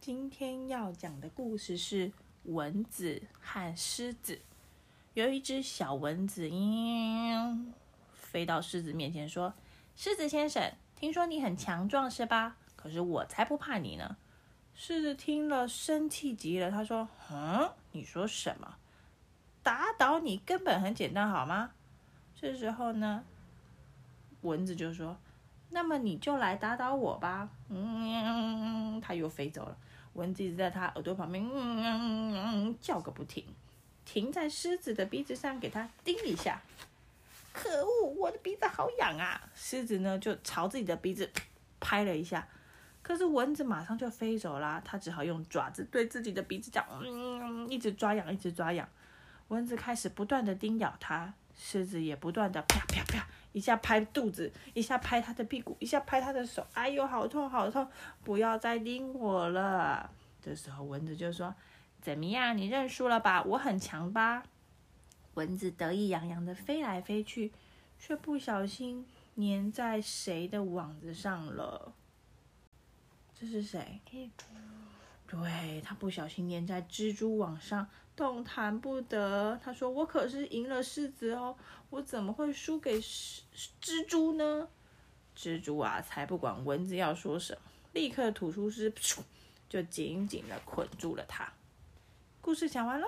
今天要讲的故事是蚊子和狮子。有一只小蚊子飞到狮子面前说，狮子先生，听说你很强壮是吧？可是我才不怕你呢。狮子听了生气极了，他说，你说什么？打倒你根本很简单好吗？这时候呢，蚊子就说，那么你就来打倒我吧。它又飞走了。蚊子一直在它耳朵旁边叫个不停，停在狮子的鼻子上给它叮一下。可恶，我的鼻子好痒啊！狮子呢就朝自己的鼻子拍了一下，可是蚊子马上就飞走了。它只好用爪子对自己的鼻子这样一直抓痒，一直抓痒。蚊子开始不断的叮咬它，狮子也不断的啪啪啪，一下拍肚子，一下拍他的屁股，一下拍他的手，哎呦，好痛好痛，不要再叮我了。这时候蚊子就说，怎么样，你认输了吧？我很强吧？蚊子得意洋洋的飞来飞去，却不小心粘在谁的网子上了。这是谁？蜘蛛。对，他不小心粘在蜘蛛网上，动弹不得。他说，我可是赢了狮子哦，我怎么会输给蜘蛛呢？蜘蛛啊，才不管蚊子要说什么，立刻吐出丝，就紧紧的捆住了他。故事讲完喽。